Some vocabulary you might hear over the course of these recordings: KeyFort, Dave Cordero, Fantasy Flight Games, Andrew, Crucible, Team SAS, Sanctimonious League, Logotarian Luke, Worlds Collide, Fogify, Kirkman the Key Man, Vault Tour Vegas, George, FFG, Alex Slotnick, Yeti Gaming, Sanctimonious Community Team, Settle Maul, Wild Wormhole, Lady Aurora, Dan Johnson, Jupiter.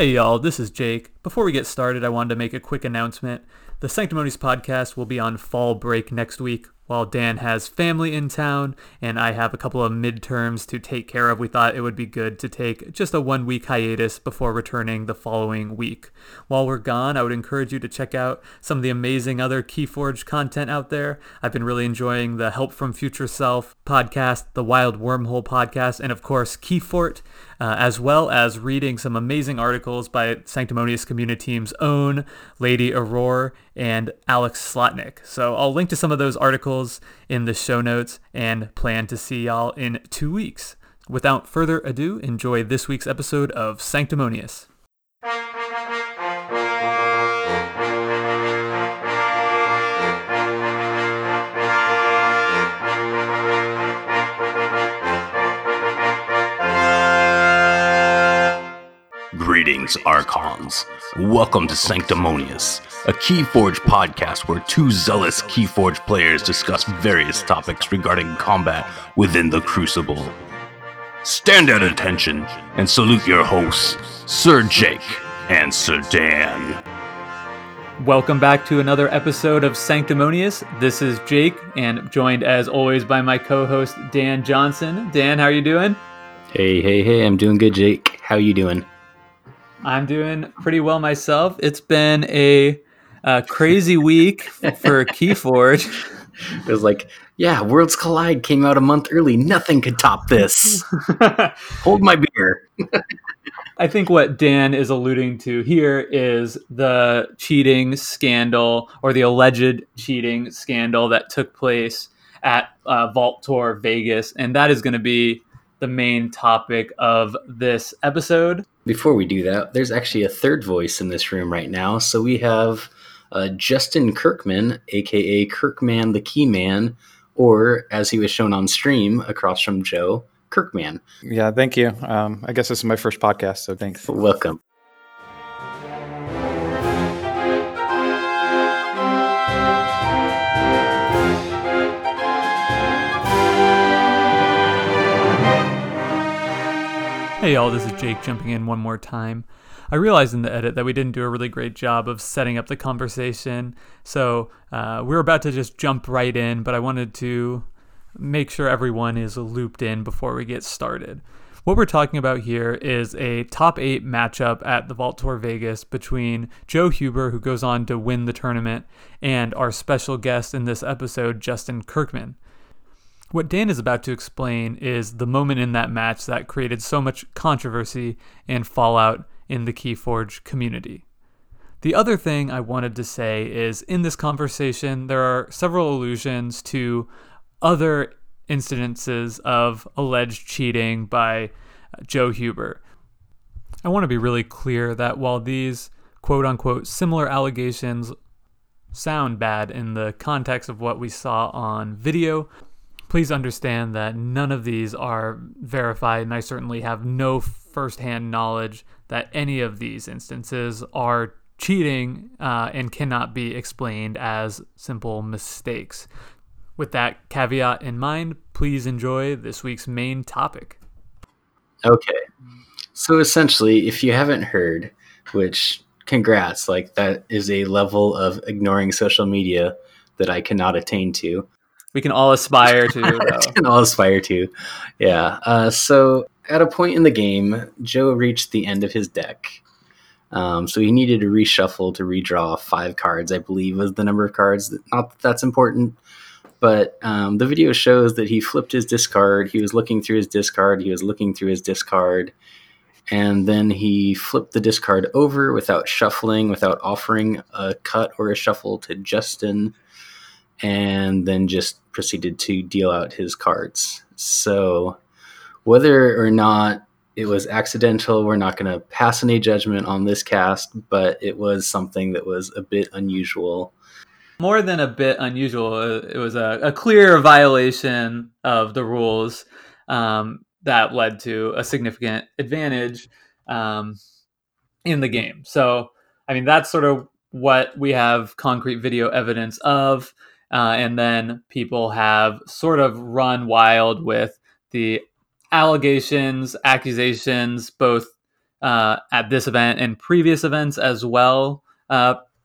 Hey y'all, this is Jake. Before we get started, I wanted to make a quick announcement. The Sanctimonious podcast will be on fall break next week. While Dan has family in town and I have a couple of midterms to take care of, we thought it would be good to take just a 1 week hiatus before returning the following week. While we're gone, I would encourage you to check out some of the amazing other KeyForge content out there. I've been really enjoying the Help from Future Self podcast, the Wild Wormhole podcast, and of course KeyFort. As well as reading some amazing articles by Sanctimonious Community Team's own Lady Aurora and Alex Slotnick. So I'll link to some of those articles in the show notes and plan to see y'all in 2 weeks. Without further ado, enjoy this week's episode of Sanctimonious. Greetings, Archons. Welcome to Sanctimonious, a KeyForge podcast where two zealous KeyForge players discuss various topics regarding combat within the Crucible. Stand at attention and salute your hosts, Sir Jake and Sir Dan. Welcome back to another episode of Sanctimonious. This is Jake, and joined as always by my co-host, Dan Johnson. Dan, how are you doing? Hey, I'm doing good, Jake. How you doing? I'm doing pretty well myself. It's been a crazy week for KeyForge. It was like, yeah, Worlds Collide came out a month early. Nothing could top this. Hold my beer. I think what Dan is alluding to here is the cheating scandal, or the alleged cheating scandal, that took place at Vault Tour Vegas. And that is going to be the main topic of this episode. Before we do that, there's actually a third voice in this room right now. So we have Justin Kirkman, aka Kirkman the Key Man, or as he was shown on stream across from Joe, Kirkman. Yeah, thank you. I guess this is my first podcast, so thanks. Welcome. Hey y'all, this is Jake jumping in one more time. I realized in the edit that we didn't do a really great job of setting up the conversation, so we're about to just jump right in, but I wanted to make sure everyone is looped in before we get started. What we're talking about here is a top 8 matchup at the Vault Tour Vegas between Joe Huber, who goes on to win the tournament, and our special guest in this episode, Justin Kirkman. What Dan is about to explain is the moment in that match that created so much controversy and fallout in the KeyForge community. The other thing I wanted to say is, in this conversation, there are several allusions to other incidences of alleged cheating by Joe Huber. I want to be really clear that while these quote-unquote similar allegations sound bad in the context of what we saw on video, please understand that none of these are verified, and I certainly have no firsthand knowledge that any of these instances are cheating and cannot be explained as simple mistakes. With that caveat in mind, please enjoy this week's main topic. Okay. So essentially, if you haven't heard, which congrats, like that is a level of ignoring social media that I cannot attain to. We can all aspire to, though. Yeah. So at a point in the game, Joe reached the end of his deck. So he needed to reshuffle to redraw 5 cards, I believe, was the number of cards. Not that that's important, but the video shows that he flipped his discard. He was looking through his discard. And then he flipped the discard over without shuffling, without offering a cut or a shuffle to Justin, and then just proceeded to deal out his cards. So whether or not it was accidental, we're not going to pass any judgment on this cast, but it was something that was a bit unusual. More than a bit unusual, it was a clear violation of the rules that led to a significant advantage in the game. So, I mean, that's sort of what we have concrete video evidence of. And then people have sort of run wild with the allegations, both at this event and previous events as well,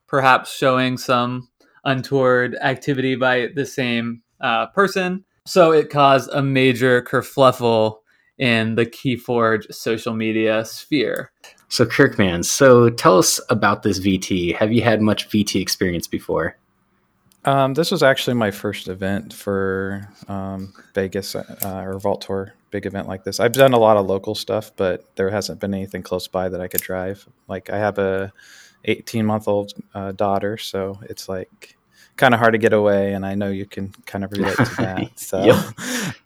perhaps showing some untoward activity by the same person. So it caused a major kerfluffle in the KeyForge social media sphere. So Kirkman, so tell us about this VT. Have you had much VT experience before? This was actually my first event for Vegas or Vault Tour, big event like this. I've done a lot of local stuff, but there hasn't been anything close by that I could drive. Like I have a 18-month-old daughter, so it's like kind of hard to get away, and I know you can kind of relate to that. So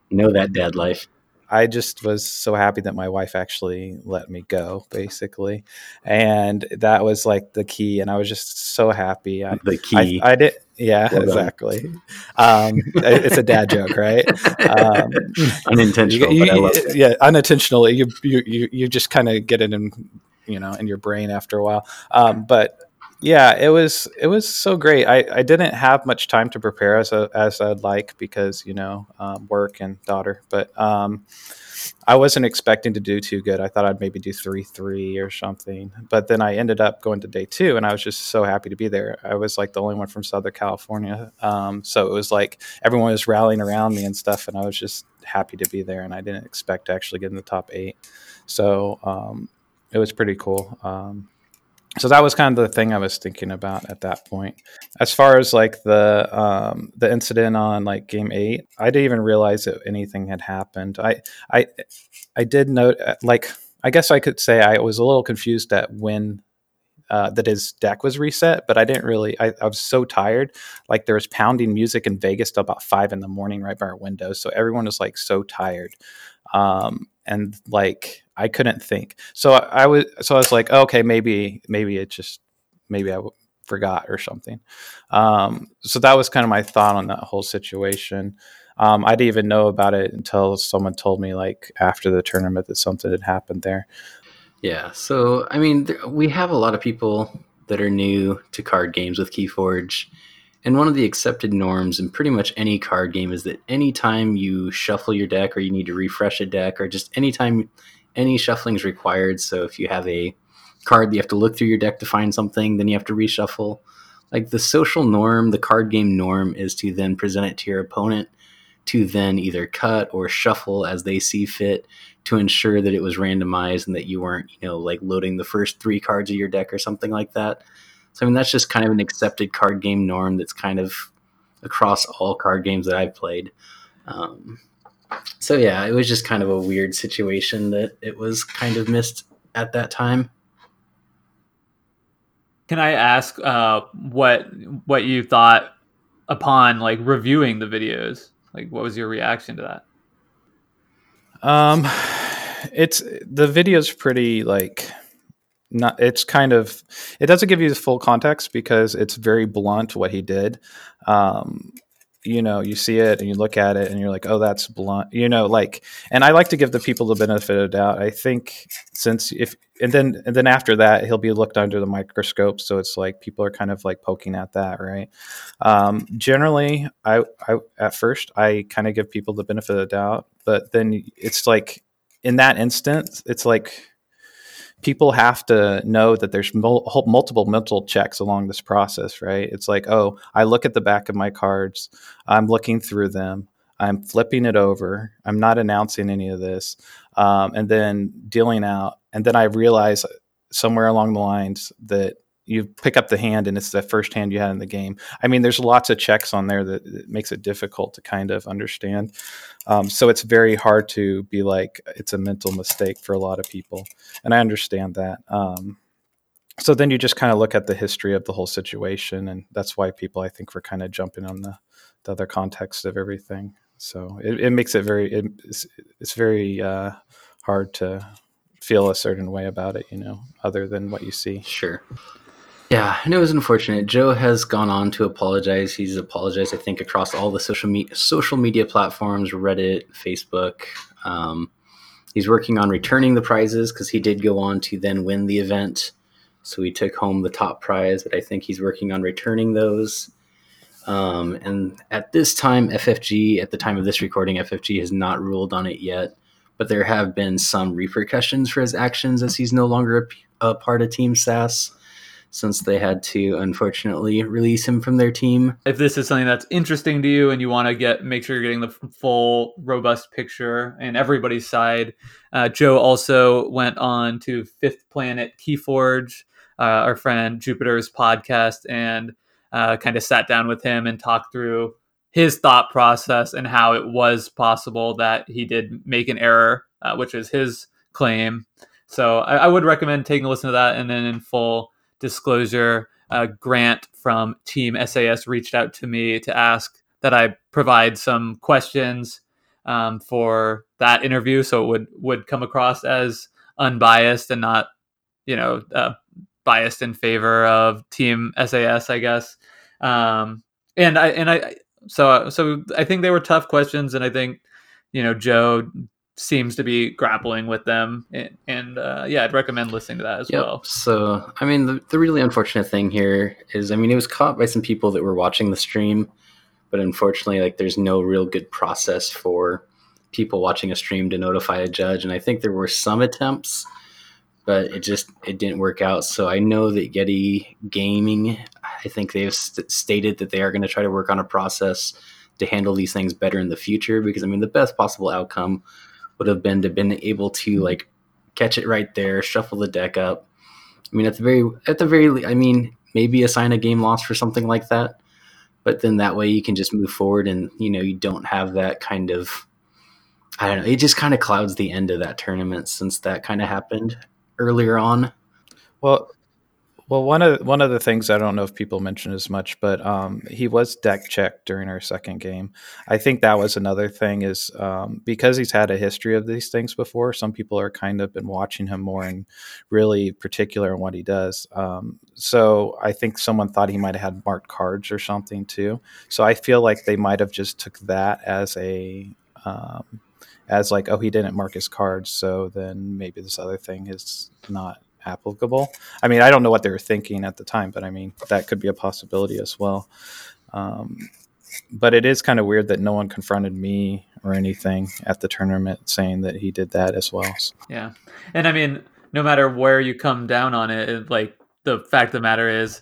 know that dad life. I just was so happy that my wife actually let me go, basically. And that was like the key. And I was just so happy. The key. I did. Yeah, well exactly. It's a dad joke, right? Unintentional, but I love it. Yeah, unintentionally. You just kind of get it in, you know, in your brain after a while. But yeah, it was so great. I didn't have much time to prepare as I'd like because, you know, work and daughter. But I wasn't expecting to do too good. I thought I'd maybe do 3-3 or something. But then I ended up going to day 2, and I was just so happy to be there. I was like the only one from Southern California. So it was like everyone was rallying around me and stuff, and I was just happy to be there. And I didn't expect to actually get in the top 8. So it was pretty cool. So that was kind of the thing I was thinking about at that point. As far as like the incident on like game 8, I didn't even realize that anything had happened. I did note, like, I guess I could say I was a little confused at when that his deck was reset, but I didn't really, I was so tired. Like there was pounding music in Vegas till about 5 a.m. right by our window. So everyone was like so tired. And like, I couldn't think. So I was like, oh, okay, maybe I forgot or something. So that was kind of my thought on that whole situation. I didn't even know about it until someone told me like after the tournament that something had happened there. Yeah. So, I mean, we have a lot of people that are new to card games with KeyForge. And one of the accepted norms in pretty much any card game is that anytime you shuffle your deck or you need to refresh a deck or just anytime any shuffling is required. So if you have a card, you have to look through your deck to find something, then you have to reshuffle. Like the social norm, the card game norm is to then present it to your opponent to then either cut or shuffle as they see fit to ensure that it was randomized and that you weren't, you know, like loading the first 3 cards of your deck or something like that. So, I mean, that's just kind of an accepted card game norm that's kind of across all card games that I've played. So, yeah, it was just kind of a weird situation that it was kind of missed at that time. Can I ask what you thought upon, like, reviewing the videos? Like, what was your reaction to that? It's the video's pretty, like... Not, it's kind of, it doesn't give you the full context because it's very blunt what he did. You know, you see it and you look at it and you're like, oh, that's blunt, you know, like, and I like to give the people the benefit of the doubt. I think since and then after that, he'll be looked under the microscope. So it's like, people are kind of like poking at that. Right. Generally at first I kind of give people the benefit of the doubt, but then it's like in that instance, it's like, people have to know that there's multiple mental checks along this process, right? It's like, oh, I look at the back of my cards. I'm looking through them. I'm flipping it over. I'm not announcing any of this. And then dealing out. And then I realize somewhere along the lines that you pick up the hand and it's the first hand you had in the game. I mean, there's lots of checks on there that makes it difficult to kind of understand. So it's very hard to be like, it's a mental mistake for a lot of people. And I understand that. So then you just kind of look at the history of the whole situation. And that's why people, I think, were kind of jumping on the other context of everything. So it makes it it's very hard to feel a certain way about it, you know, other than what you see. Sure. Yeah, and it was unfortunate. Joe has gone on to apologize. He's apologized, I think, across all the social media platforms, Reddit, Facebook. He's working on returning the prizes because he did go on to then win the event. So he took home the top prize, but I think he's working on returning those. And at this time, FFG, at the time of this recording, FFG has not ruled on it yet, but there have been some repercussions for his actions, as he's no longer a part of Team SAS, since they had to, unfortunately, release him from their team. If this is something that's interesting to you and you want to make sure you're getting the full, robust picture and everybody's side, Joe also went on to Fifth Planet Keyforge, our friend Jupiter's podcast, and kind of sat down with him and talked through his thought process and how it was possible that he did make an error, which is his claim. So I would recommend taking a listen to that. And then in full disclosure, Grant from Team SAS reached out to me to ask that I provide some questions for that interview, so it would come across as unbiased and not, biased in favor of Team SAS, I guess. So I think they were tough questions, and I think Joe seems to be grappling with them, and I'd recommend listening to that as well. So, I mean, the really unfortunate thing here is, it was caught by some people that were watching the stream, but unfortunately, there's no real good process for people watching a stream to notify a judge, and I think there were some attempts, but it didn't work out. So I know that Yeti Gaming, I think they've stated that they are going to try to work on a process to handle these things better in the future, because, the best possible outcome would have been to been able to catch it right there, shuffle the deck up. At the very least, maybe assign a game loss for something like that. But then that way you can just move forward, and you don't have that kind of, it just kind of clouds the end of that tournament, since that kind of happened earlier on. Well, one of the things I don't know if people mention as much, but he was deck checked during our second game. I think that was another thing, is because he's had a history of these things before, some people are kind of been watching him more and really particular in what he does. So I think someone thought he might have had marked cards or something too. So I feel like they might have just took that as a as he didn't mark his cards, so then maybe this other thing is not applicable. I don't know what they were thinking at the time, but that could be a possibility as well. But it is kind of weird that no one confronted me or anything at the tournament saying that he did that as well. Yeah. And no matter where you come down on it, the fact of the matter is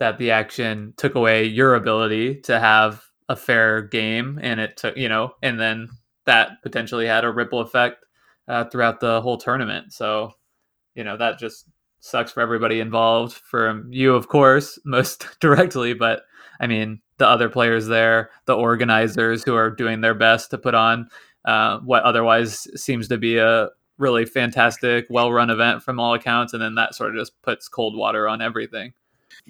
that the action took away your ability to have a fair game, and it took, and then that potentially had a ripple effect throughout the whole tournament. So, that just sucks for everybody involved, for you, of course, most directly. But the other players there, the organizers who are doing their best to put on what otherwise seems to be a really fantastic, well-run event from all accounts. And then that sort of just puts cold water on everything.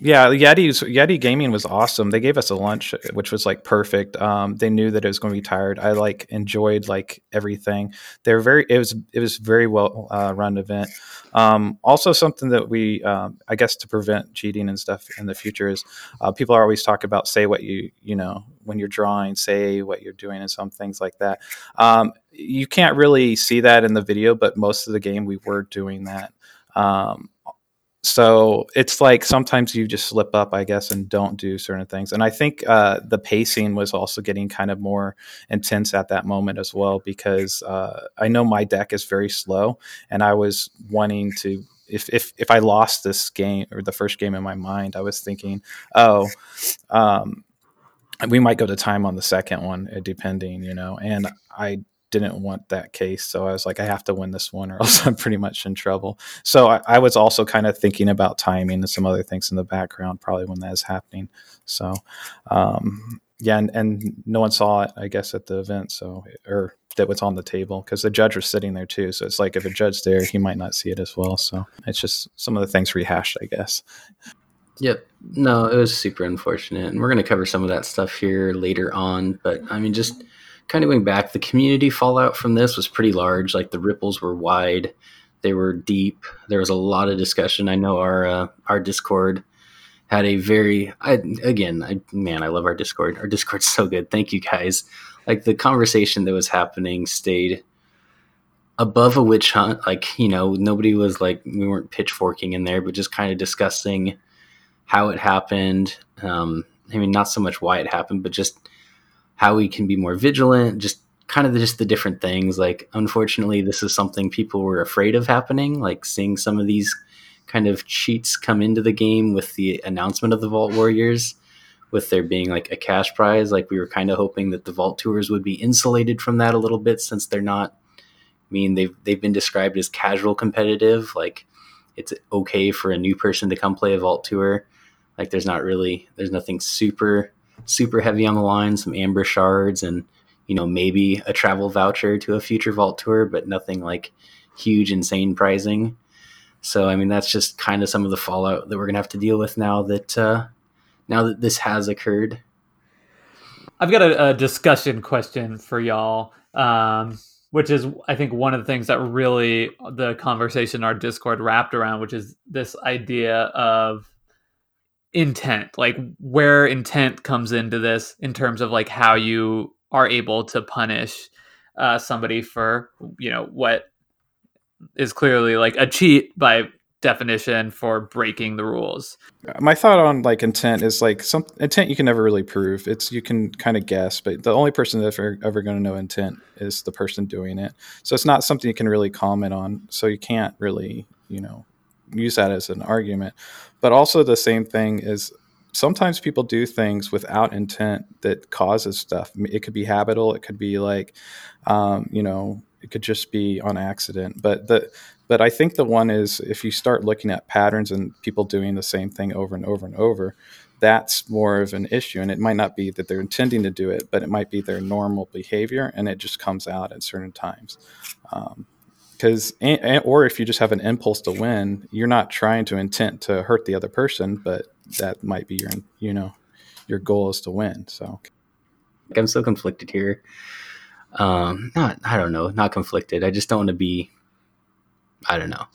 Yeah, Yeti Gaming was awesome. They gave us a lunch, which was perfect. They knew that it was going to be tired. I enjoyed everything. They were it was very well run event. Also, something that we I guess to prevent cheating and stuff in the future is people are always talking about say what you when you're drawing, say what you're doing, and some things like that. You can't really see that in the video, but most of the game we were doing that. So it's sometimes you just slip up, I guess, and don't do certain things. And I think the pacing was also getting kind of more intense at that moment as well, because I know my deck is very slow, and I was wanting to, if I lost this game or the first game in my mind, I was thinking, we might go to time on the second one, depending, and I didn't want that case. So I was I have to win this one or else I'm pretty much in trouble. So I was also kind of thinking about timing and some other things in the background, probably when that is happening. So, and no one saw it, I guess, at the event. So, or that was on the table, because the judge was sitting there too. So it's if a judge's there, he might not see it as well. So it's just some of the things rehashed, I guess. Yep. No, it was super unfortunate. And we're going to cover some of that stuff here later on. But just kind of going back, the community fallout from this was pretty large. The ripples were wide, they were deep. There was a lot of discussion. I know our Discord had a very, I love our Discord. Our Discord's so good. Thank you guys. The conversation that was happening stayed above a witch hunt. Nobody was we weren't pitchforking in there, but just kind of discussing how it happened. Not so much why it happened, but just how we can be more vigilant, just kind of just the different things. Like, unfortunately, this is something people were afraid of happening, like seeing some of these kind of cheats come into the game with the announcement of the Vault Warriors, with there being like a cash prize. Like, we were kind of hoping that the Vault Tours would be insulated from that a little bit, since they're not, I mean, they've been described as casual competitive. Like, it's okay for a new person to come play a Vault Tour. Like, there's nothing super heavy on the line, some amber shards and, you know, maybe a travel voucher to a future Vault Tour, but nothing like huge, insane pricing. So, I mean, that's just kind of some of the fallout that we're going to have to deal with now that this has occurred. I've got a discussion question for y'all, which is, I think, one of the things that really the conversation in our Discord wrapped around, which is this idea of intent, like where intent comes into this in terms of like how you are able to punish somebody for, you know, what is clearly like a cheat by definition for breaking the rules. My thought on like intent is like some intent you can never really prove. It's, you can kind of guess, but the only person that's ever going to know intent is the person doing it. So it's not something you can really comment on. So you can't really, you know, use that as an argument. But also the same thing is, sometimes people do things without intent that causes stuff. It could be habitual. It could be like, you know, it could just be on accident. But I think the one is, if you start looking at patterns and people doing the same thing over and over and over, that's more of an issue. And it might not be that they're intending to do it, but it might be their normal behavior, and it just comes out at certain times. Or if you just have an impulse to win, you're not trying to intent to hurt the other person, but that might be your, you know, your goal is to win. So I'm so conflicted here. Not conflicted. I just don't want to be, I don't know,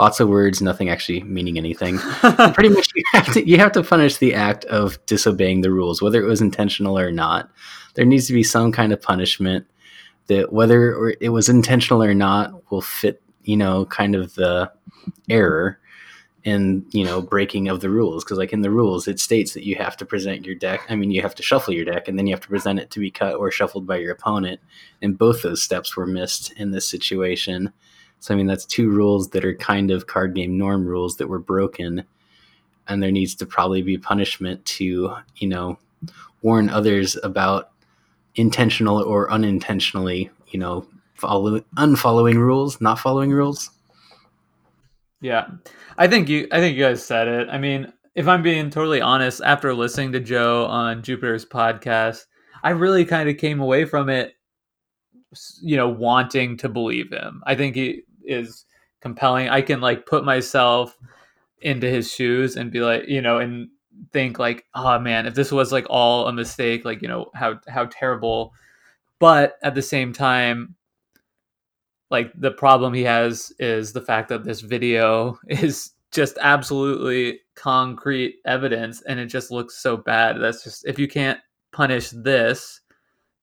lots of words, nothing actually meaning anything. Pretty much you have to punish the act of disobeying the rules, whether it was intentional or not. There needs to be some kind of punishment that, whether it was intentional or not, will fit, you know, kind of the error and, you know, breaking of the rules. Because like in the rules, it states that you have to present your deck. I mean, you have to shuffle your deck, and then you have to present it to be cut or shuffled by your opponent. And both those steps were missed in this situation. So, I mean, that's two rules that are kind of card game norm rules that were broken. And there needs to probably be punishment to, you know, warn others about intentional or unintentionally, you know, not following rules. Yeah, I think you guys said it. I mean, if I'm being totally honest, after listening to Joe on Jupiter's podcast, I really kind of came away from it, you know, wanting to believe him. I think he is compelling. I can like put myself into his shoes and be like, you know, and think like, oh man, if this was like all a mistake, like, you know, how terrible. But at the same time, like, the problem he has is the fact that this video is just absolutely concrete evidence, and it just looks so bad. That's just, if you can't punish this,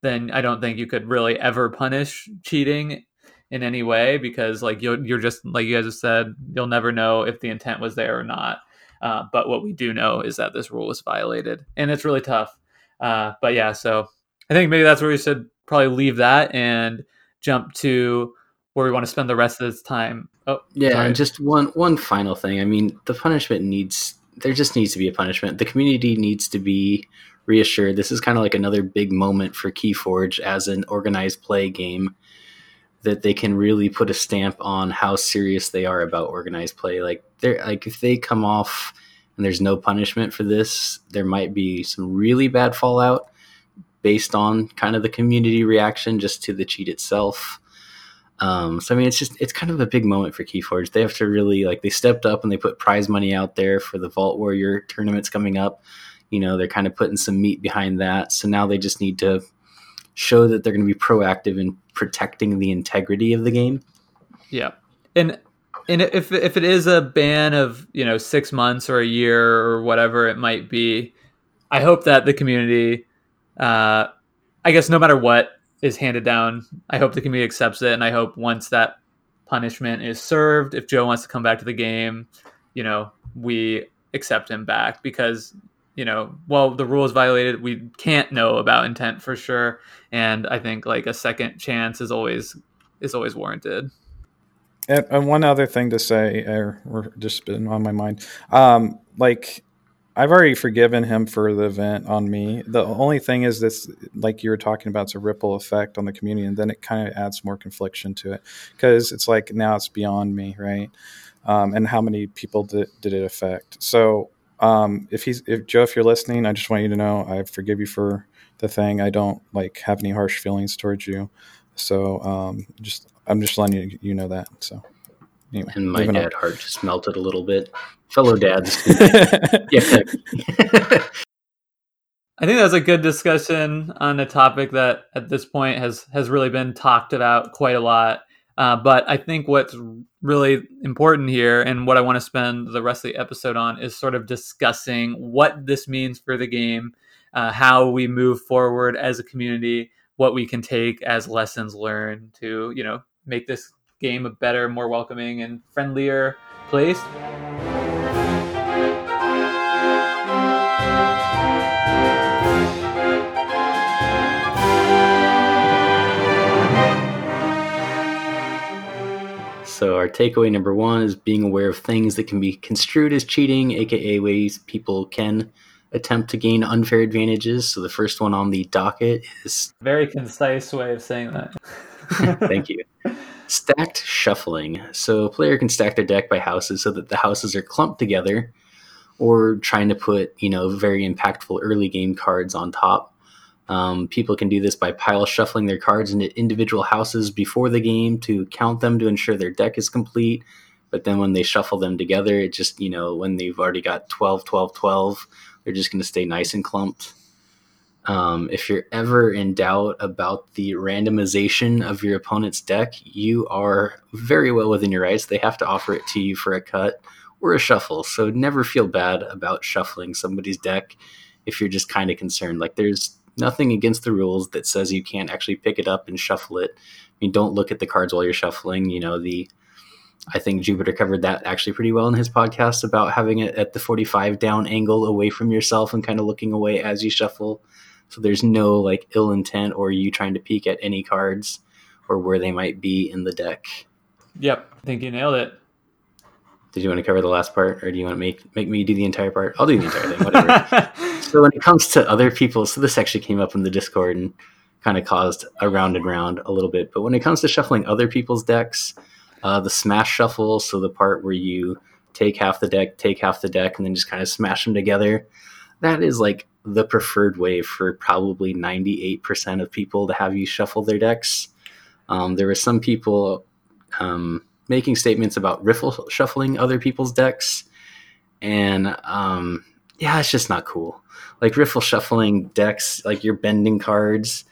then I don't think you could really ever punish cheating in any way, because like you're just, like you guys have said, you'll never know if the intent was there or not. But what we do know is that this rule was violated, and it's really tough. But yeah, so I think maybe that's where we should probably leave that and jump to where we want to spend the rest of this time. Oh, yeah. Sorry. And just one final thing. I mean, the punishment there just needs to be a punishment. The community needs to be reassured. This is kind of like another big moment for KeyForge as an organized play game, that they can really put a stamp on how serious they are about organized play. Like, if they come off and there's no punishment for this, there might be some really bad fallout based on kind of the community reaction just to the cheat itself. So I mean, it's kind of a big moment for KeyForge. They have to really, like, they stepped up and they put prize money out there for the Vault Warrior tournaments coming up. You know, they're kind of putting some meat behind that. So now they just need to show that they're going to be proactive in protecting the integrity of the game. Yeah. And if it is a ban of, you know, 6 months or a year or whatever it might be, I hope that the community, I guess no matter what is handed down, I hope the community accepts it. And I hope once that punishment is served, if Joe wants to come back to the game, you know, we accept him back, because you know, well, the rule is violated. We can't know about intent for sure. And I think like a second chance is always warranted. And one other thing to say, or just been on my mind, like I've already forgiven him for the event on me. The only thing is this, like you were talking about, it's a ripple effect on the community, and then it kind of adds more confliction to it because it's like now it's beyond me, right? And how many people did it affect? So if Joe, if you're listening, I just want you to know I forgive you for the thing. I don't like have any harsh feelings towards you. So I'm just letting you know that. So anyway, and my dad heart just melted a little bit. Fellow dads. I think that was a good discussion on a topic that at this point has really been talked about quite a lot. But I think what's really important here and what I want to spend the rest of the episode on is sort of discussing what this means for the game, how we move forward as a community, what we can take as lessons learned to, you know, make this game a better, more welcoming and friendlier place. So our takeaway number one is being aware of things that can be construed as cheating, aka ways people can attempt to gain unfair advantages. So the first one on the docket is... Very concise way of saying that. Thank you. Stacked shuffling. So a player can stack their deck by houses so that the houses are clumped together, or trying to put, you know, very impactful early game cards on top. People can do this by pile shuffling their cards into individual houses before the game to count them to ensure their deck is complete. But then when they shuffle them together, it just, you know, when they've already got 12, 12, 12, they're just going to stay nice and clumped. If you're ever in doubt about the randomization of your opponent's deck, you are very well within your rights. They have to offer it to you for a cut or a shuffle. So never feel bad about shuffling somebody's deck if you're just kind of concerned. Like, there's nothing against the rules that says you can't actually pick it up and shuffle it. I mean, don't look at the cards while you're shuffling. You know, I think Jupiter covered that actually pretty well in his podcast about having it at the 45 down angle away from yourself and kind of looking away as you shuffle. So there's no like ill intent or you trying to peek at any cards or where they might be in the deck. Yep. I think you nailed it. Did you want to cover the last part, or do you want to make me do the entire part? I'll do the entire thing, whatever. So when it comes to other people, so this actually came up in the Discord and kind of caused a round and round a little bit. But when it comes to shuffling other people's decks, the smash shuffle, so the part where you take half the deck, and then just kind of smash them together, that is like the preferred way for probably 98% of people to have you shuffle their decks. There were some people making statements about riffle shuffling other people's decks, and yeah, it's just not cool. Like, riffle shuffling decks, like you're bending cards.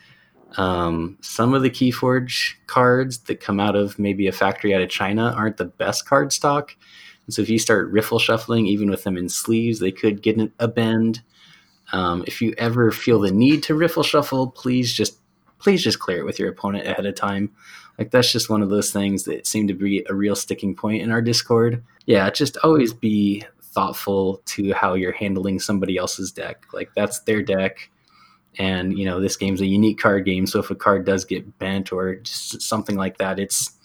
Some of the KeyForge cards that come out of maybe a factory out of China aren't the best card stock. And so if you start riffle shuffling, even with them in sleeves, they could get a bend. If you ever feel the need to riffle shuffle, please just clear it with your opponent ahead of time. Like, that's just one of those things that seemed to be a real sticking point in our Discord. Yeah, just always be thoughtful to how you're handling somebody else's deck. Like, that's their deck. And, you know, this game's a unique card game, so if a card does get bent or just something like that, it's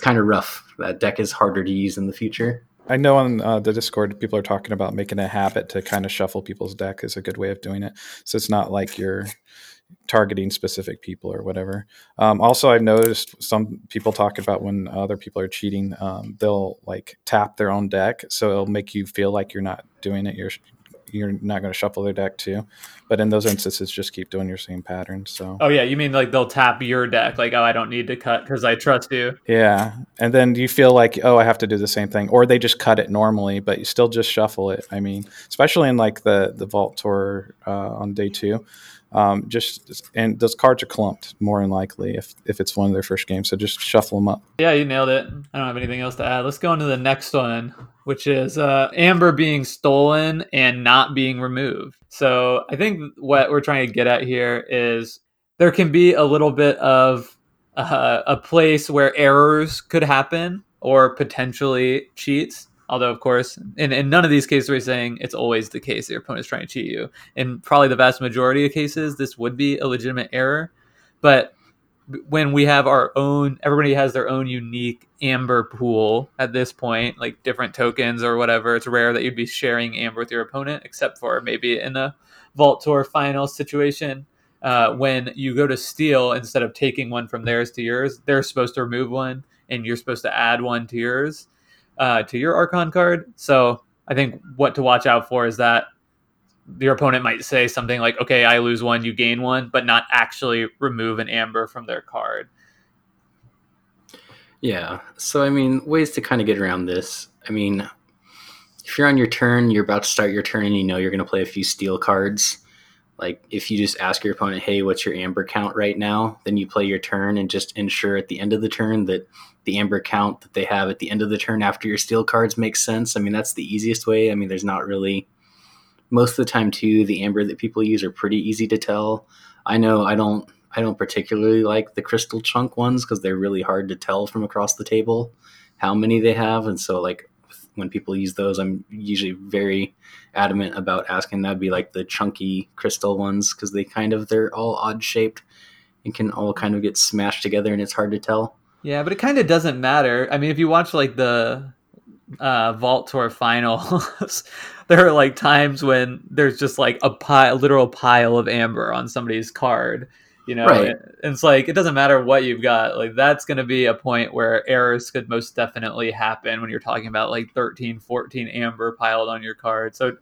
kind of rough. That deck is harder to use in the future. I know on the Discord, people are talking about making a habit to kind of shuffle people's deck is a good way of doing it. So it's not like you're targeting specific people or whatever. Also, I've noticed some people talk about when other people are cheating, they'll like tap their own deck, so it'll make you feel like you're not doing it. You're not going to shuffle their deck too, but in those instances, just keep doing your same pattern. So, oh yeah, you mean like they'll tap your deck, like, oh, I don't need to cut because I trust you. Yeah, and then you feel like, oh, I have to do the same thing, or they just cut it normally, but you still just shuffle it. I mean, especially in like the Vault Tour on day two, just and those cards are clumped more than likely if it's one of their first games. So just shuffle them up. Yeah, you nailed it. I don't have anything else to add. Let's go on to the next one, which is amber being stolen and not being removed. So I think what we're trying to get at here is there can be a little bit of a place where errors could happen or potentially cheats. Although, of course, in none of these cases we're saying it's always the case that your opponent's trying to cheat you. In probably the vast majority of cases, this would be a legitimate error. But when we have our own, everybody has their own unique amber pool at this point, like different tokens or whatever. It's rare that you'd be sharing amber with your opponent, except for maybe in a Vault Tour final situation. When you go to steal, instead of taking one from theirs to yours, they're supposed to remove one and you're supposed to add one to yours, to your Archon card. So I think what to watch out for is that your opponent might say something like, okay, I lose one, you gain one, but not actually remove an amber from their card. Yeah. So, I mean, ways to kind of get around this. I mean, if you're on your turn, you're about to start your turn and you know you're going to play a few steal cards. Like, if you just ask your opponent, hey, what's your amber count right now? Then you play your turn and just ensure at the end of the turn that the amber count that they have at the end of the turn after your steal cards makes sense. I mean, that's the easiest way. I mean, there's not really... Most of the time, too, the amber that people use are pretty easy to tell. I know I don't particularly like the crystal chunk ones because they're really hard to tell from across the table how many they have. And so, like, when people use those, I'm usually very adamant about asking. That'd be like the chunky crystal ones because they kind of, they're all odd shaped and can all kind of get smashed together and it's hard to tell. Yeah, but it kind of doesn't matter. I mean, if you watch like the Vault Tour finals, there are like times when there's just like a literal pile of amber on somebody's card, you know, right. And it's like, it doesn't matter what you've got. Like, that's going to be a point where errors could most definitely happen when you're talking about like 13, 14 amber piled on your card. So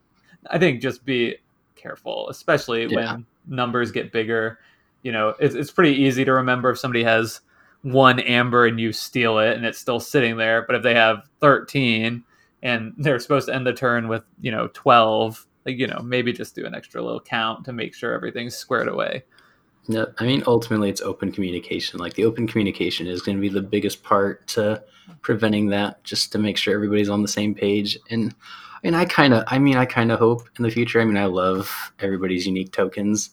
I think just be careful, especially when numbers get bigger. You know, it's pretty easy to remember if somebody has one amber and you steal it and it's still sitting there. But if they have 13 and they're supposed to end the turn with, you know, 12, like, you know, maybe just do an extra little count to make sure everything's squared away. No, I mean, ultimately, it's open communication. Like, the open communication is going to be the biggest part to preventing that, just to make sure everybody's on the same page. And I kind of hope in the future. I mean, I love everybody's unique tokens,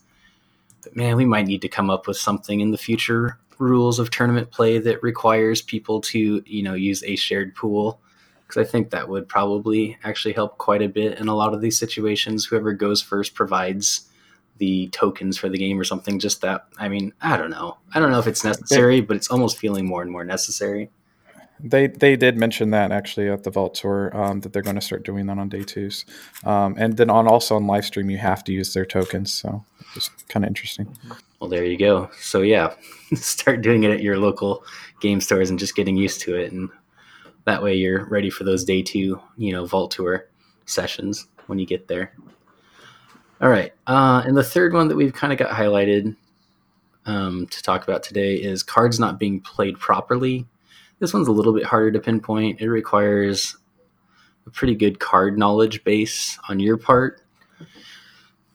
but man, we might need to come up with something in the future. Rules of tournament play that requires people to, you know, use a shared pool, because I think that would probably actually help quite a bit in a lot of these situations. Whoever goes first provides the tokens for the game or something. Just that, I mean, I don't know if it's necessary, but it's almost feeling more and more necessary. They did mention that actually at the Vault Tour, that they're going to start doing that on day 2s, and then also on live stream you have to use their tokens. So it's kind of interesting. Well, there you go. So yeah, start doing it at your local game stores and just getting used to it, and that way you're ready for those day 2, you know, Vault Tour sessions when you get there. All right, and the third one that we've kind of got highlighted to talk about today is cards not being played properly. This one's a little bit harder to pinpoint. It requires a pretty good card knowledge base on your part.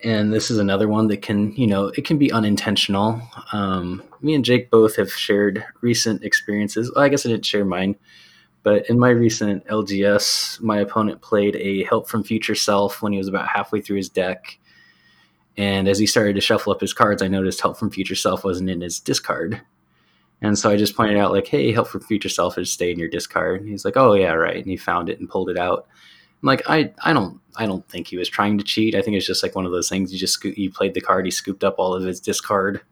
And this is another one that can, you know, it can be unintentional. Me and Jake both have shared recent experiences. Well, I guess I didn't share mine, but in my recent LGS, my opponent played a Help from Future Self when he was about halfway through his deck. And as he started to shuffle up his cards, I noticed Help from Future Self wasn't in his discard. And so I just pointed out, like, hey, Help from Future Self is stay in your discard. And he's like, oh, yeah, right. And he found it and pulled it out. I'm like, I don't think he was trying to cheat. I think it's just like one of those things. You played the card. He scooped up all of his discard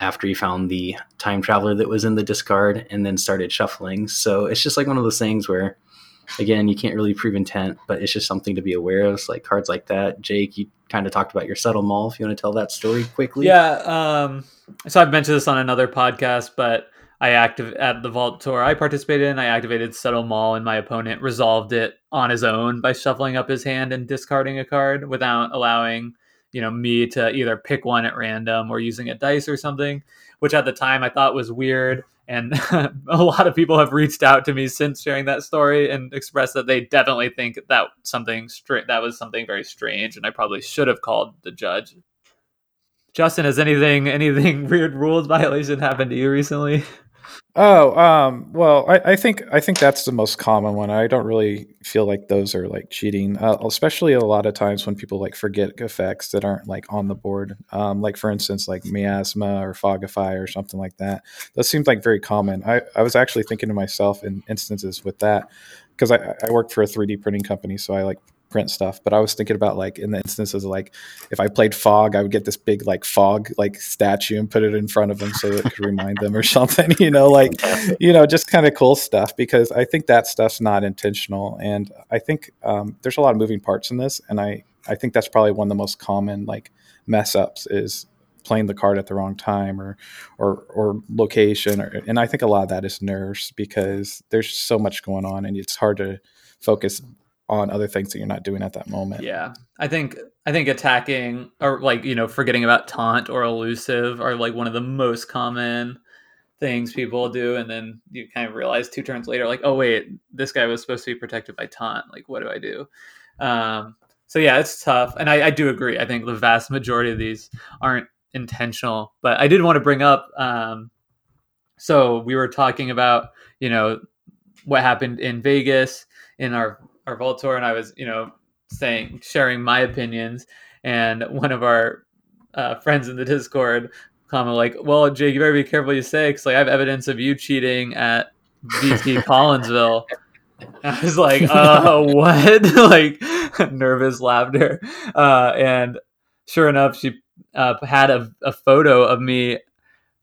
after he found the time traveler that was in the discard and then started shuffling. So it's just like one of those things where, again, you can't really prove intent, but it's just something to be aware of. It's like cards like that. Jake, you kind of talked about your Settle Maul. If you want to tell that story quickly. Yeah. So I've mentioned this on another podcast, but at the Vault Tour I participated in, I activated Settle Maul, and my opponent resolved it on his own by shuffling up his hand and discarding a card without allowing, you know, me to either pick one at random or using a dice or something, which at the time I thought was weird. And a lot of people have reached out to me since sharing that story and expressed that they definitely think that that was something very strange, and I probably should have called the judge. Justin, has anything weird rules violation happened to you recently? Oh, well, I think that's the most common one. I don't really feel like those are like cheating, especially a lot of times when people like forget effects that aren't like on the board. Like for instance, like Miasma or Fogify or something like that. Those seemed like very common. I was actually thinking to myself in instances with that, because I work for a 3D printing company, so I like print stuff. But I was thinking about like in the instances like if I played Fog, I would get this big like Fog like statue and put it in front of them so it could remind them or something, you know, like, you know, just kind of cool stuff, because I think that stuff's not intentional. And I think there's a lot of moving parts in this. And I think that's probably one of the most common like mess ups is playing the card at the wrong time or location. And I think a lot of that is nerves, because there's so much going on and it's hard to focus on other things that you're not doing at that moment. Yeah. I think attacking or like, you know, forgetting about taunt or elusive are like one of the most common things people do. And then you kind of realize 2 turns later, like, oh wait, this guy was supposed to be protected by taunt. Like, what do I do? So yeah, it's tough. And I do agree. I think the vast majority of these aren't intentional, but I did want to bring up, so we were talking about, you know, what happened in Vegas in our Vault Tour, and I was, you know, sharing my opinions, and one of our friends in the Discord comment like, well, Jake, you better be careful what you say, because like I have evidence of you cheating at VT Collinsville. I was like, oh, what? Like nervous laughter. And sure enough, she had a photo of me.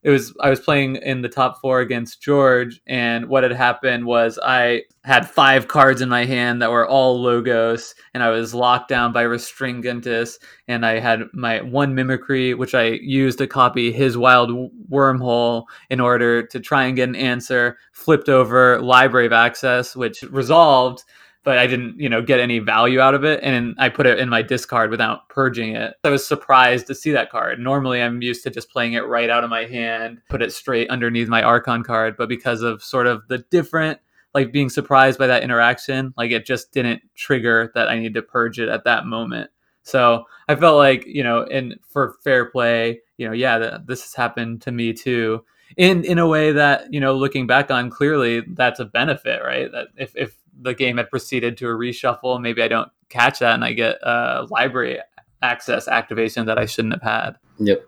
I was playing in the top 4 against George, and what had happened was I had 5 cards in my hand that were all Logos, and I was locked down by Restringentis, and I had my 1 Mimicry, which I used to copy his Wild Wormhole in order to try and get an answer, flipped over Library of Access, which resolved, but I didn't, you know, get any value out of it. And I put it in my discard without purging it. I was surprised to see that card. Normally I'm used to just playing it right out of my hand, put it straight underneath my Archon card. But because of sort of the different, like being surprised by that interaction, like it just didn't trigger that I need to purge it at that moment. So I felt like, you know, and for fair play, you know, yeah, this has happened to me too. In a way that, you know, looking back on, clearly that's a benefit, right? That if the game had proceeded to a reshuffle, maybe I don't catch that and I get a Library Access activation that I shouldn't have had. Yep.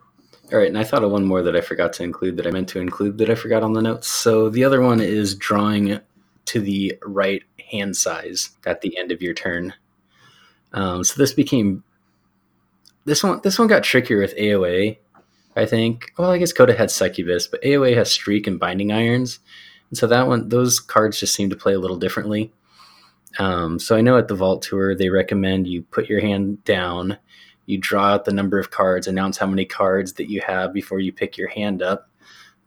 All right. And I thought of one more that I forgot to include that I meant to include that I forgot on the notes. So the other one is drawing to the right hand size at the end of your turn. So this one got trickier with AOA, I think. Well, I guess Coda had Succubus, but AOA has Streak and Binding Irons. And so those cards just seem to play a little differently. So I know at the Vault Tour, they recommend you put your hand down, you draw out the number of cards, announce how many cards that you have before you pick your hand up.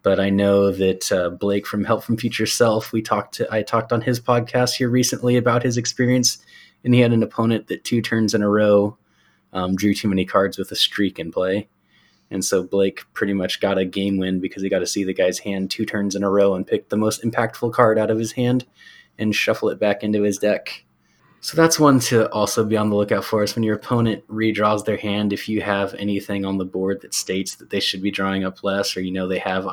But I know that Blake from Help from Future Self, I talked on his podcast here recently about his experience, and he had an opponent that 2 turns in a row drew too many cards with a streak in play. And so Blake pretty much got a game win because he got to see the guy's hand 2 turns in a row and pick the most impactful card out of his hand and shuffle it back into his deck. So that's one to also be on the lookout for, is when your opponent redraws their hand, if you have anything on the board that states that they should be drawing up less, or, you know, they have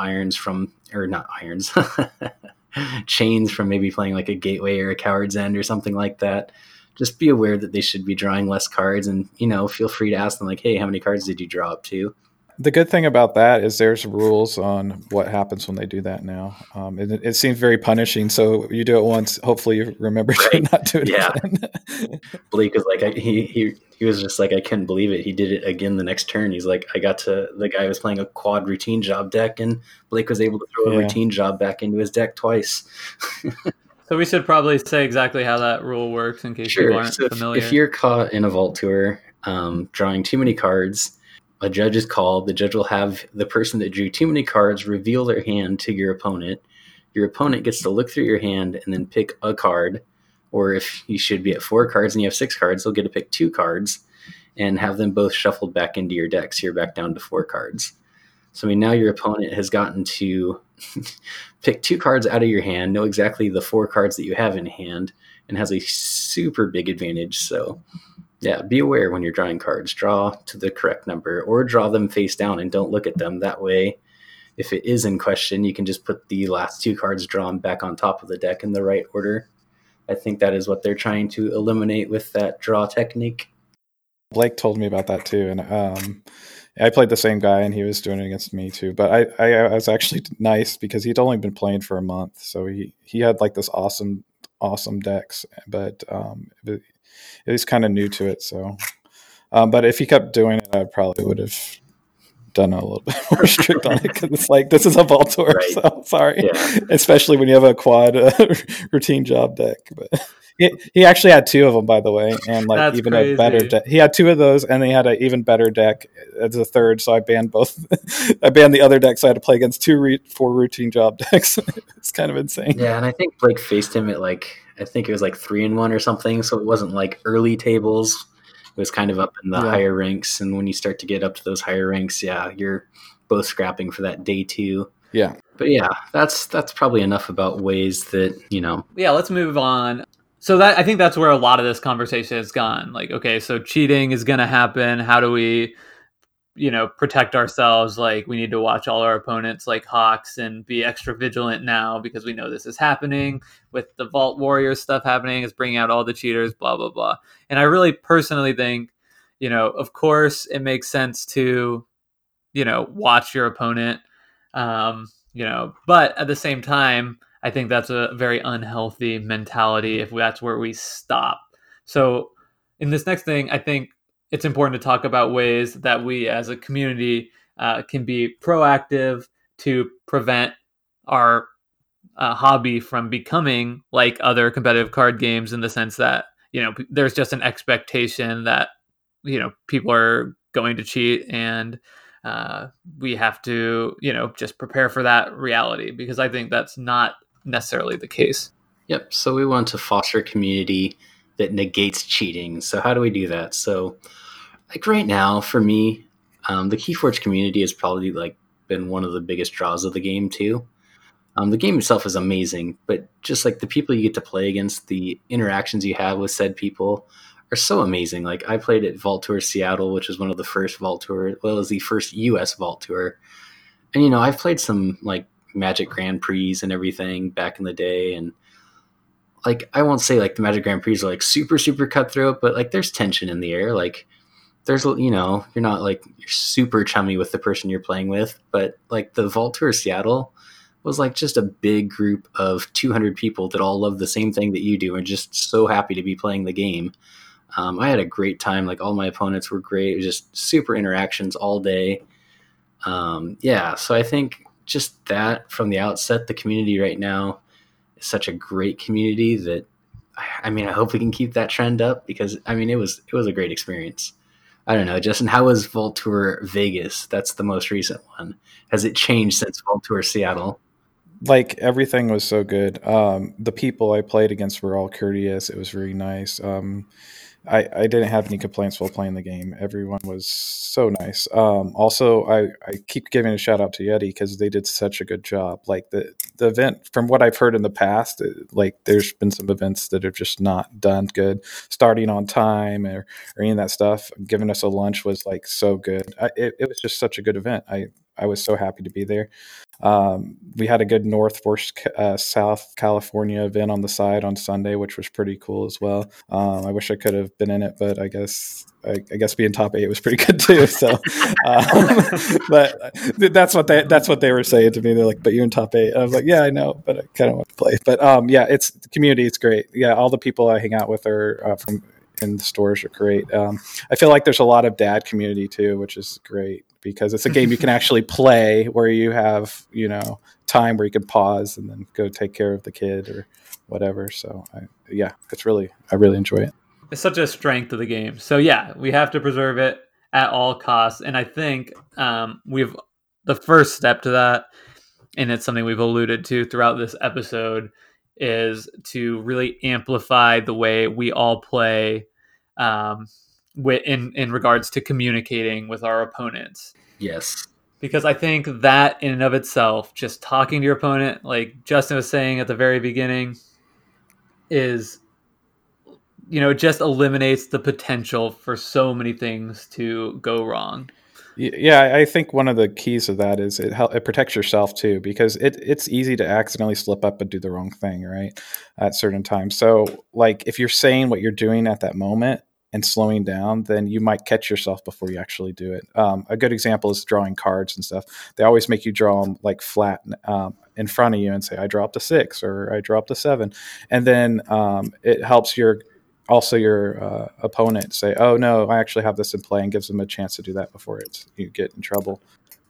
chains from maybe playing like a Gateway or a Coward's End or something like that. Just be aware that they should be drawing less cards, and, you know, feel free to ask them like, hey, how many cards did you draw up to? The good thing about that is there's rules on what happens when they do that now. And it seems very punishing. So you do it once, hopefully you remember to not do it again. Blake was like, he was just like, I couldn't believe it. He did it again the next turn. He's like, the guy was playing a quad routine job deck, and Blake was able to throw a routine job back into his deck twice. So we should probably say exactly how that rule works in case you aren't familiar. If you're caught in a Vault Tour drawing too many cards, a judge is called. The judge will have the person that drew too many cards reveal their hand to your opponent. Your opponent gets to look through your hand and then pick a card. Or if you should be at 4 cards and you have 6 cards, they'll get to pick 2 cards and have them both shuffled back into your deck. So you're back down to 4 cards. So I mean, now your opponent has gotten to pick 2 cards out of your hand, know exactly the 4 cards that you have in hand, and has a super big advantage. So yeah, be aware when you're drawing cards. Draw to the correct number, or draw them face down and don't look at them. That way, if it is in question, you can just put the last 2 cards drawn back on top of the deck in the right order. I think that is what they're trying to eliminate with that draw technique. Blake told me about that too, and I played the same guy, and he was doing it against me too. But I was actually nice because he'd only been playing for a month, so he had like this awesome awesome decks, but it was kind of new to it. So, but if he kept doing it, I probably would have done a little bit more strict on it, because it's like, this is a Vault Tour, right. So sorry. Yeah. Especially when you have a quad routine job deck. But he actually had two of them, by the way, and like that's even crazy. A better deck. He had two of those, and he had an even better deck as a third. So I banned both. I banned the other deck, so I had to play against four routine job decks. It's kind of insane. Yeah, and I think Blake faced him at I think it was 3-1 or something. So it wasn't like early tables. It was kind of up in the higher ranks, and when you start to get up to those higher ranks, you're both scrapping for that day two. Yeah, but that's probably enough about ways that Let's move on. So that I think that's where a lot of this conversation has gone. Like, okay, so cheating is going to happen. How do we, protect ourselves? Like, we need to watch all our opponents like hawks and be extra vigilant now because we know this is happening. With the Vault Warriors stuff happening, is bringing out all the cheaters, blah, blah, blah. And I really personally think, of course it makes sense to, watch your opponent, but at the same time, I think that's a very unhealthy mentality if that's where we stop. So in this next thing, I think it's important to talk about ways that we as a community can be proactive to prevent our hobby from becoming like other competitive card games, in the sense that, there's just an expectation that, people are going to cheat, and we have to, just prepare for that reality, because I think that's not necessarily the case. Yep. So we want to foster community that negates cheating. So how do we do that? So right now for me, the KeyForge community has probably been one of the biggest draws of the game too. The game itself is amazing, but just the people you get to play against, the interactions you have with said people are so amazing. I played at Vault Tour Seattle, which is one of the first Vault Tour, the first US Vault Tour. And, I've played some Magic Grand Prix and everything back in the day. And I won't say the Magic Grand Prix are super, super cutthroat, but there's tension in the air. There's, you're not you're super chummy with the person you're playing with, but the Vault Tour Seattle was just a big group of 200 people that all love the same thing that you do and just so happy to be playing the game. I had a great time. All my opponents were great. It was just super interactions all day. So I think just that from the outset, the community right now is such a great community that, I hope we can keep that trend up, because it was a great experience. I don't know, Justin, how was Vault Tour Vegas? That's the most recent one. Has it changed since Vault Tour Seattle? Everything was so good. The people I played against were all courteous. It was really nice. I didn't have any complaints while playing the game. Everyone was so nice. Also, I keep giving a shout out to Yeti because they did such a good job. The event, from what I've heard in the past, there's been some events that have just not done good, starting on time or any of that stuff. Giving us a lunch was so good. It was just such a good event. I was so happy to be there. We had a good North versus South California event on the side on Sunday, which was pretty cool as well. I wish I could have been in it, but I guess being top 8 was pretty good too. So, but that's what they were saying to me. They're like, "But you're in top 8." I was like, "Yeah, I know, but I kind of want to play." But it's the community. It's great. Yeah, all the people I hang out with are from in the stores are great. I feel there's a lot of dad community too, which is great, because it's a game you can actually play where you have, time where you can pause and then go take care of the kid or whatever. So I really enjoy it. It's such a strength of the game. So we have to preserve it at all costs. And I think we've the first step to that, and it's something we've alluded to throughout this episode, is to really amplify the way we all play in regards to communicating with our opponents. Yes. Because I think that in and of itself, just talking to your opponent, like Justin was saying at the very beginning, is, it just eliminates the potential for so many things to go wrong. Yeah, I think one of the keys of that is it protects yourself too, because it's easy to accidentally slip up and do the wrong thing, right? At certain times. So if you're saying what you're doing at that moment, and slowing down, then you might catch yourself before you actually do it. A good example is drawing cards and stuff. They always make you draw them like flat in front of you and say, I dropped a 6 or I dropped a 7. And then it helps your opponent say, oh, no, I actually have this in play, and gives them a chance to do that before you get in trouble.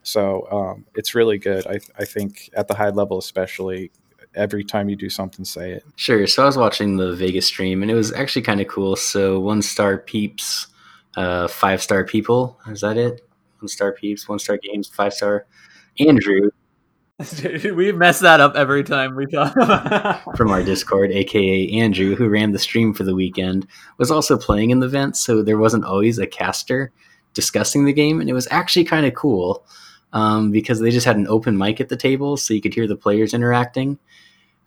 So it's really good. I think at the high level especially, every time you do something, say it. Sure. So I was watching the Vegas stream, and it was actually kind of cool. So 1 star peeps, 5 star people. Is that it? 1 star peeps, 1 star games, 5 star. Andrew. We mess that up every time we talk. From our Discord, aka Andrew, who ran the stream for the weekend, was also playing in the event. So there wasn't always a caster discussing the game, and it was actually kind of cool. Because they just had an open mic at the table, so you could hear the players interacting.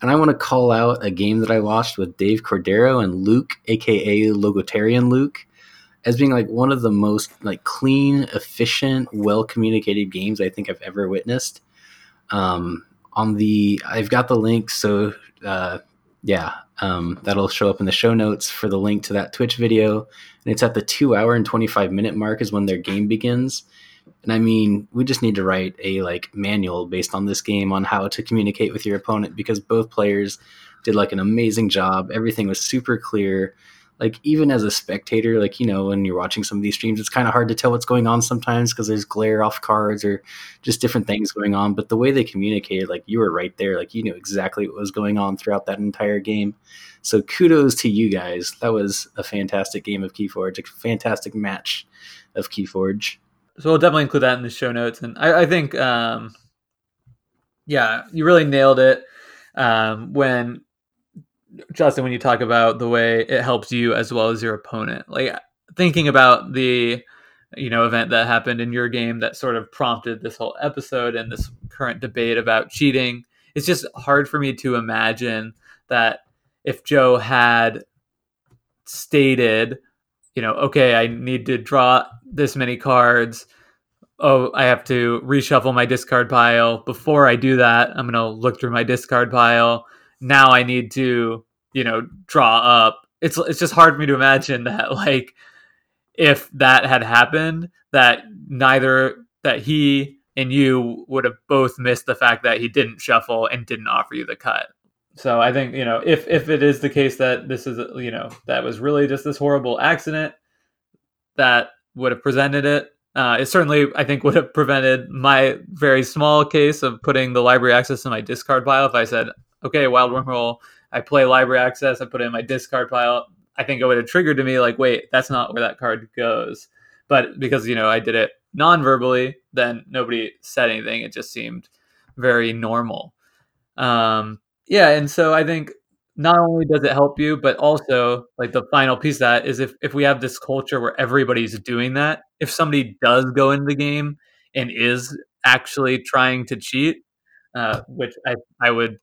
And I want to call out a game that I watched with Dave Cordero and Luke, aka Logotarian Luke, as being like one of the most like clean, efficient, well-communicated games I think I've ever witnessed. I've got the link, so that'll show up in the show notes for the link to that Twitch video. And it's at the 2 hour and 25 minute mark is when their game begins. And I mean, we just need to write a like manual based on this game on how to communicate with your opponent, because both players did like an amazing job. Everything was super clear. Like even as a spectator, like, you know, when you're watching some of these streams, it's kind of hard to tell what's going on sometimes because there's glare off cards or just different things going on. But the way they communicated, like you were right there, like you knew exactly what was going on throughout that entire game. So kudos to you guys. That was a fantastic game of KeyForge, a fantastic match of KeyForge. So we'll definitely include that in the show notes. And I think, you really nailed it when, Justin, when you talk about the way it helps you as well as your opponent. Like thinking about the, you know, event that happened in your game that sort of prompted this whole episode and this current debate about cheating. It's just hard for me to imagine that if Joe had stated, you know, okay, I need to draw this many cards. Oh, I have to reshuffle my discard pile. Before I do that, I'm going to look through my discard pile. Now I need to, you know, draw up. It's just hard for me to imagine that, like, if that had happened, that neither, that he and you would have both missed the fact that he didn't shuffle and didn't offer you the cut. So I think, you know, if it is the case that this is, you know, that was really just this horrible accident that would have presented it, it certainly, I think, would have prevented my very small case of putting the library access in my discard pile. If I said, okay, Wild Wormhole, I play library access, I put it in my discard pile, I think it would have triggered to me like, wait, that's not where that card goes. But because, you know, I did it non-verbally, then nobody said anything. It just seemed very normal. And so I think not only does it help you, but also like the final piece of that is if we have this culture where everybody's doing that, if somebody does go into the game and is actually trying to cheat, which I would,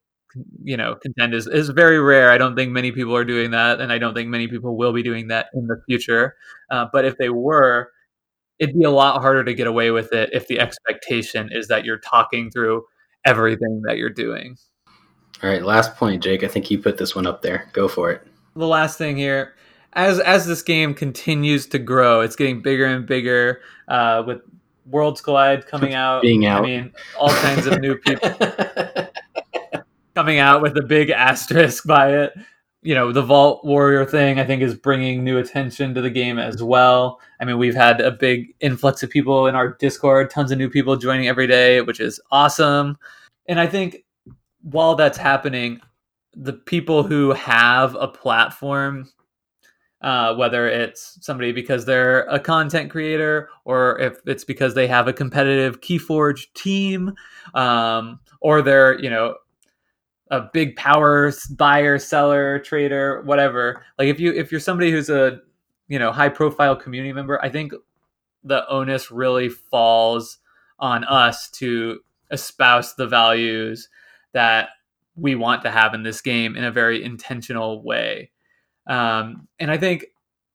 you know, contend is very rare. I don't think many people are doing that, and I don't think many people will be doing that in the future. But if they were, it'd be a lot harder to get away with it if the expectation is that you're talking through everything that you're doing. All right, last point, Jake. I think you put this one up there. Go for it. The last thing here, as this game continues to grow, it's getting bigger and bigger with Worlds Collide coming out. Being out. I mean, all kinds of new people coming out with a big asterisk by it. You know, the Vault Warrior thing, I think, is bringing new attention to the game as well. I mean, we've had a big influx of people in our Discord, tons of new people joining every day, which is awesome. And I think, while that's happening, the people who have a platform, whether it's somebody because they're a content creator, or if it's because they have a competitive KeyForge team, or they're, you know, a big power buyer, seller, trader, whatever. Like if you're somebody who's a, you know, high profile community member, I think the onus really falls on us to espouse the values that we want to have in this game in a very intentional way. And I think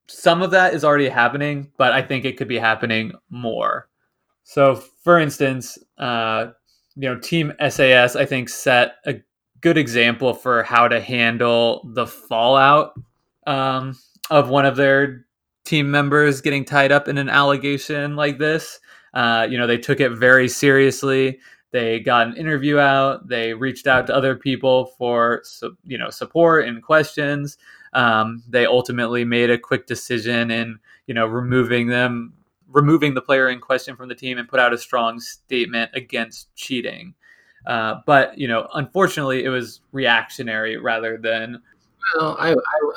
some of that is already happening, but I think it could be happening more. So for instance, you know, Team SAS, I think, set a good example for how to handle the fallout of one of their team members getting tied up in an allegation like this. You know, they took it very seriously. They got an interview out. They reached out to other people for, you know, support and questions. They ultimately made a quick decision in, you know, removing the player in question from the team and put out a strong statement against cheating. But, you know, unfortunately, it was reactionary rather than. Well,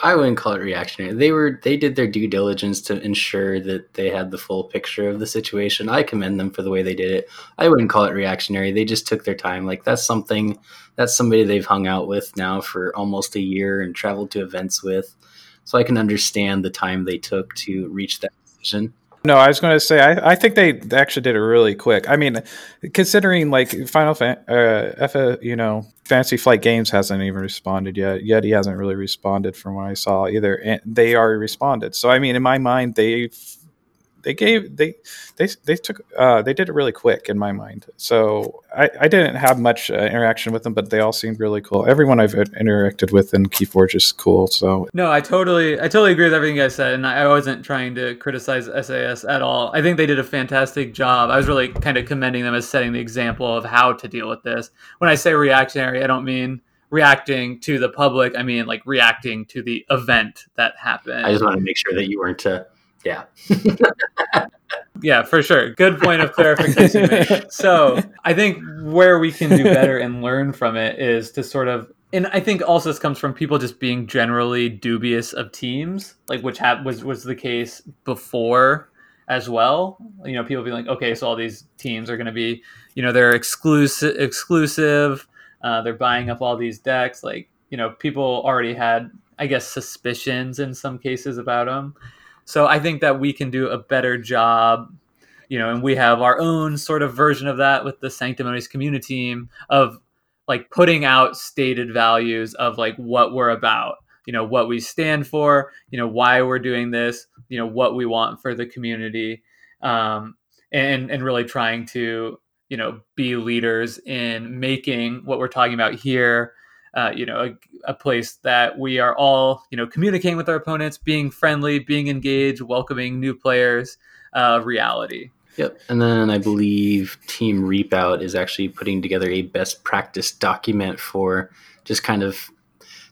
I wouldn't call it reactionary. They did their due diligence to ensure that they had the full picture of the situation. I commend them for the way they did it. I wouldn't call it reactionary. They just took their time. Like, that's somebody they've hung out with now for almost a year and traveled to events with. So I can understand the time they took to reach that decision. No, I was going to say, I think they actually did it really quick. I mean, considering like Fantasy Flight Games hasn't even responded yet. Yeti hasn't really responded from what I saw either. And they already responded. So, I mean, in my mind, they did it really quick in my mind. So I didn't have much interaction with them, but they all seemed really cool. Everyone I've interacted with in KeyForge is cool. So no, I totally agree with everything you guys said, and I wasn't trying to criticize SAS at all. I think they did a fantastic job. I was really kind of commending them as setting the example of how to deal with this. When I say reactionary, I don't mean reacting to the public. I mean like reacting to the event that happened. I just want to make sure that you weren't. Yeah. Yeah, for sure. Good point of clarification. So I think where we can do better and learn from it is to sort of, and I think also this comes from people just being generally dubious of teams, like which was the case before as well. You know, people being like, okay, so all these teams are going to be, you know, they're exclusive. They're buying up all these decks. Like, you know, people already had, I guess, suspicions in some cases about them. So I think that we can do a better job, you know, and we have our own sort of version of that with the Sanctimonious Community Team of like putting out stated values of like what we're about, you know, what we stand for, you know, why we're doing this, you know, what we want for the community, and really trying to, you know, be leaders in making what we're talking about here. You know, a place that we are all, you know, communicating with our opponents, being friendly, being engaged, welcoming new players, reality. Yep. And then I believe Team Reapout is actually putting together a best practice document for just kind of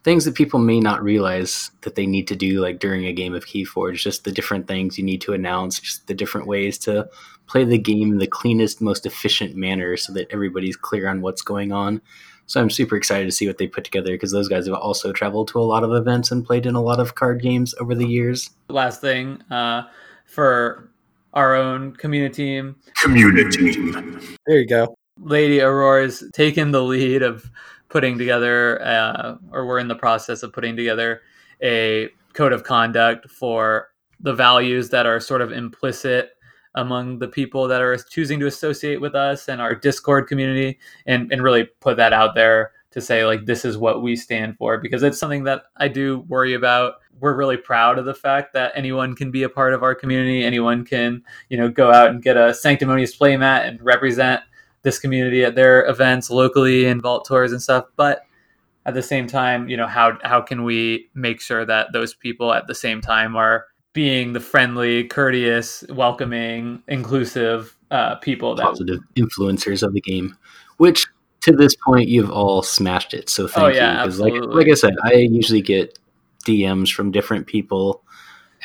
things that people may not realize that they need to do, like during a game of KeyForge, just the different things you need to announce, just the different ways to play the game in the cleanest, most efficient manner so that everybody's clear on what's going on. So I'm super excited to see what they put together because those guys have also traveled to a lot of events and played in a lot of card games over the years. Last thing for our own community team. There you go. Lady Aurora's taken the lead of putting together, or we're in the process of putting together a code of conduct for the values that are sort of implicit among the people that are choosing to associate with us and our Discord community, and really put that out there to say like, this is what we stand for, because it's something that I do worry about. We're really proud of the fact that anyone can be a part of our community. Anyone can, you know, go out and get a Sanctimonious playmat and represent this community at their events locally and Vault Tours and stuff. But at the same time, you know, how can we make sure that those people at the same time are being the friendly, courteous, welcoming, inclusive people. Positive influencers of the game, which to this point, you've all smashed it. So thank you. Absolutely. Like I said, I usually get DMs from different people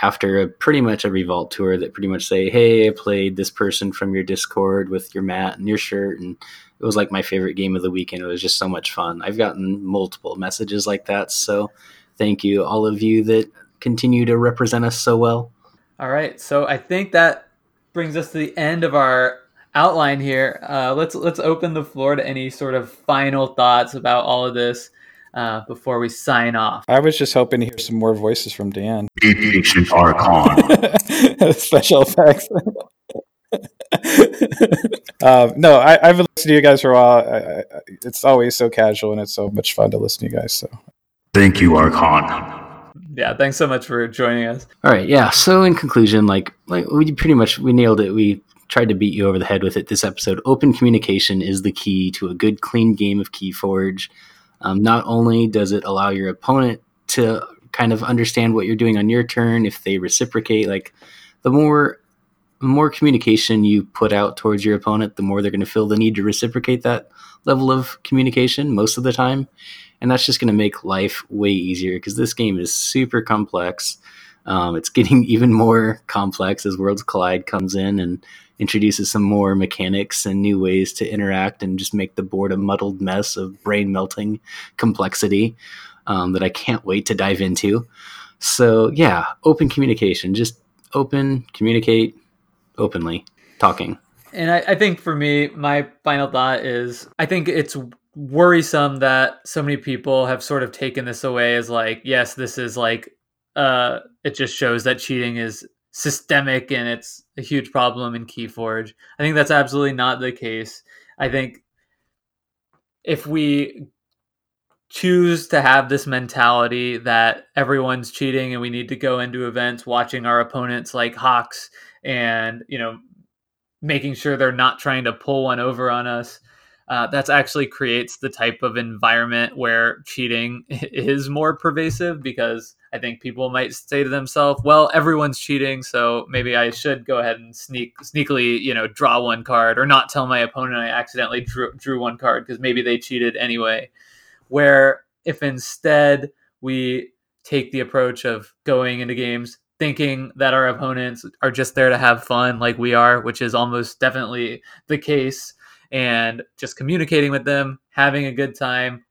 after pretty much every Vault Tour that pretty much say, hey, I played this person from your Discord with your mat and your shirt, and it was like my favorite game of the weekend. It was just so much fun. I've gotten multiple messages like that. So thank you, all of you that continue to represent us so well. All right, so I think that brings us to the end of our outline here. Let's open the floor to any sort of final thoughts about all of this before we sign off. I was just hoping to hear some more voices from Dan. Be patient, Archon. Special effects. I've been listening to you guys for a while. It's always so casual, and it's so much fun to listen to you guys. So, thank you, Archon. Yeah, thanks so much for joining us. All right, yeah. So in conclusion, like we nailed it. We tried to beat you over the head with it this episode. Open communication is the key to a good, clean game of KeyForge. Not only does it allow your opponent to kind of understand what you're doing on your turn, if they reciprocate. Like, the more communication you put out towards your opponent, the more they're going to feel the need to reciprocate that level of communication most of the time. And that's just going to make life way easier, because this game is super complex. It's getting even more complex as Worlds Collide comes in and introduces some more mechanics and new ways to interact and just make the board a muddled mess of brain melting complexity that I can't wait to dive into. So yeah, open communication, just open, communicate openly, talking. And I think for me, my final thought is, I think it's worrisome that so many people have sort of taken this away as like, yes, this is like, it just shows that cheating is systemic and it's a huge problem in KeyForge. I think that's absolutely not the case. I think if we choose to have this mentality that everyone's cheating and we need to go into events watching our opponents like hawks and, you know, making sure they're not trying to pull one over on us, that's actually creates the type of environment where cheating is more pervasive, because I think people might say to themselves, well, everyone's cheating, so maybe I should go ahead and sneakily, you know, draw one card, or not tell my opponent I accidentally drew one card because maybe they cheated anyway. Where if instead we take the approach of going into games thinking that our opponents are just there to have fun like we are, which is almost definitely the case, and just communicating with them, having a good time,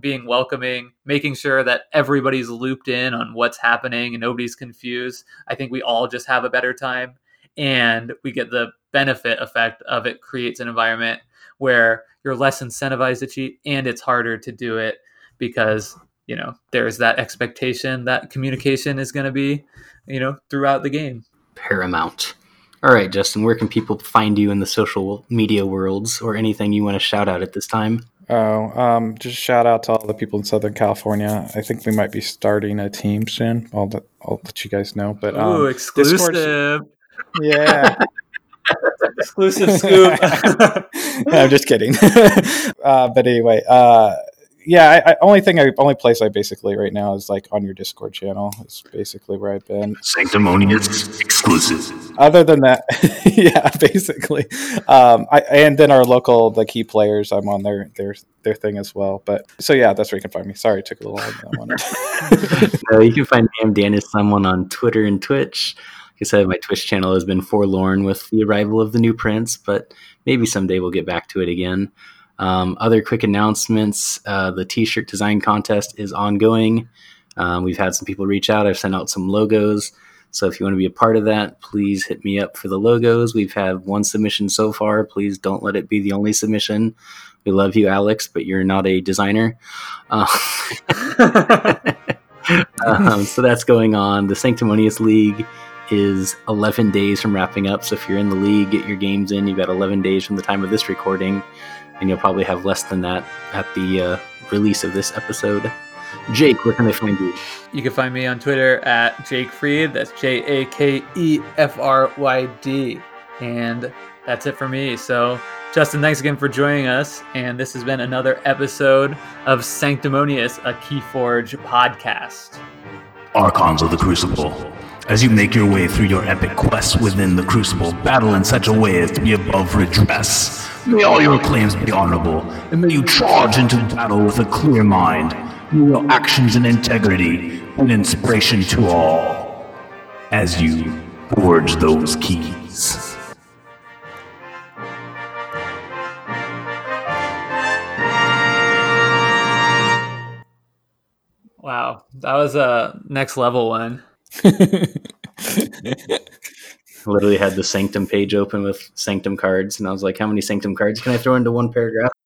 being welcoming, making sure that everybody's looped in on what's happening and nobody's confused. I think we all just have a better time, and we get the benefit effect of it creates an environment where you're less incentivized to cheat, and it's harder to do it because, you know, there's that expectation that communication is going to be, you know, throughout the game. Paramount. All right, Justin, where can people find you in the social media worlds, or anything you want to shout out at this time? Just shout out to all the people in Southern California. I think we might be starting a team soon. I'll let you guys know. But ooh, exclusive. Yeah. Exclusive scoop. No, I'm just kidding. But anyway, yeah, only place I basically right now is like on your Discord channel. It's basically where I've been. Sanctimonious exclusive. Other than that, yeah, basically. And then our local, the key players, I'm on their thing as well. But so yeah, that's where you can find me. Sorry, it took a little long. You can find me, I'm Dan is someone on Twitter and Twitch. Like I said, my Twitch channel has been forlorn with the arrival of the new prince, but maybe someday we'll get back to it again. Other quick announcements, the t-shirt design contest is ongoing. We've had some people reach out. I've sent out some logos. So if you want to be a part of that, please hit me up for the logos. We've had one submission so far. Please don't let it be the only submission. We love you, Alex, but you're not a designer. So that's going on. The Sanctimonious League is 11 days from wrapping up. So if you're in the league, get your games in. You've got 11 days from the time of this recording. And you'll probably have less than that at the release of this episode. Jake, where can they find you? You can find me on Twitter at Jake Fried. That's JakeFryd. And that's it for me. So, Justin, thanks again for joining us. And this has been another episode of Sanctimonious, a KeyForge podcast. Archons of the Crucible. As you make your way through your epic quests within the Crucible, battle in such a way as to be above redress. May all your claims be honorable, and may you charge into battle with a clear mind. May your actions and integrity be an inspiration to all, as you forge those keys. Wow, that was a next level one. Literally had the Sanctum page open with Sanctum cards, and I was like, how many Sanctum cards can I throw into one paragraph?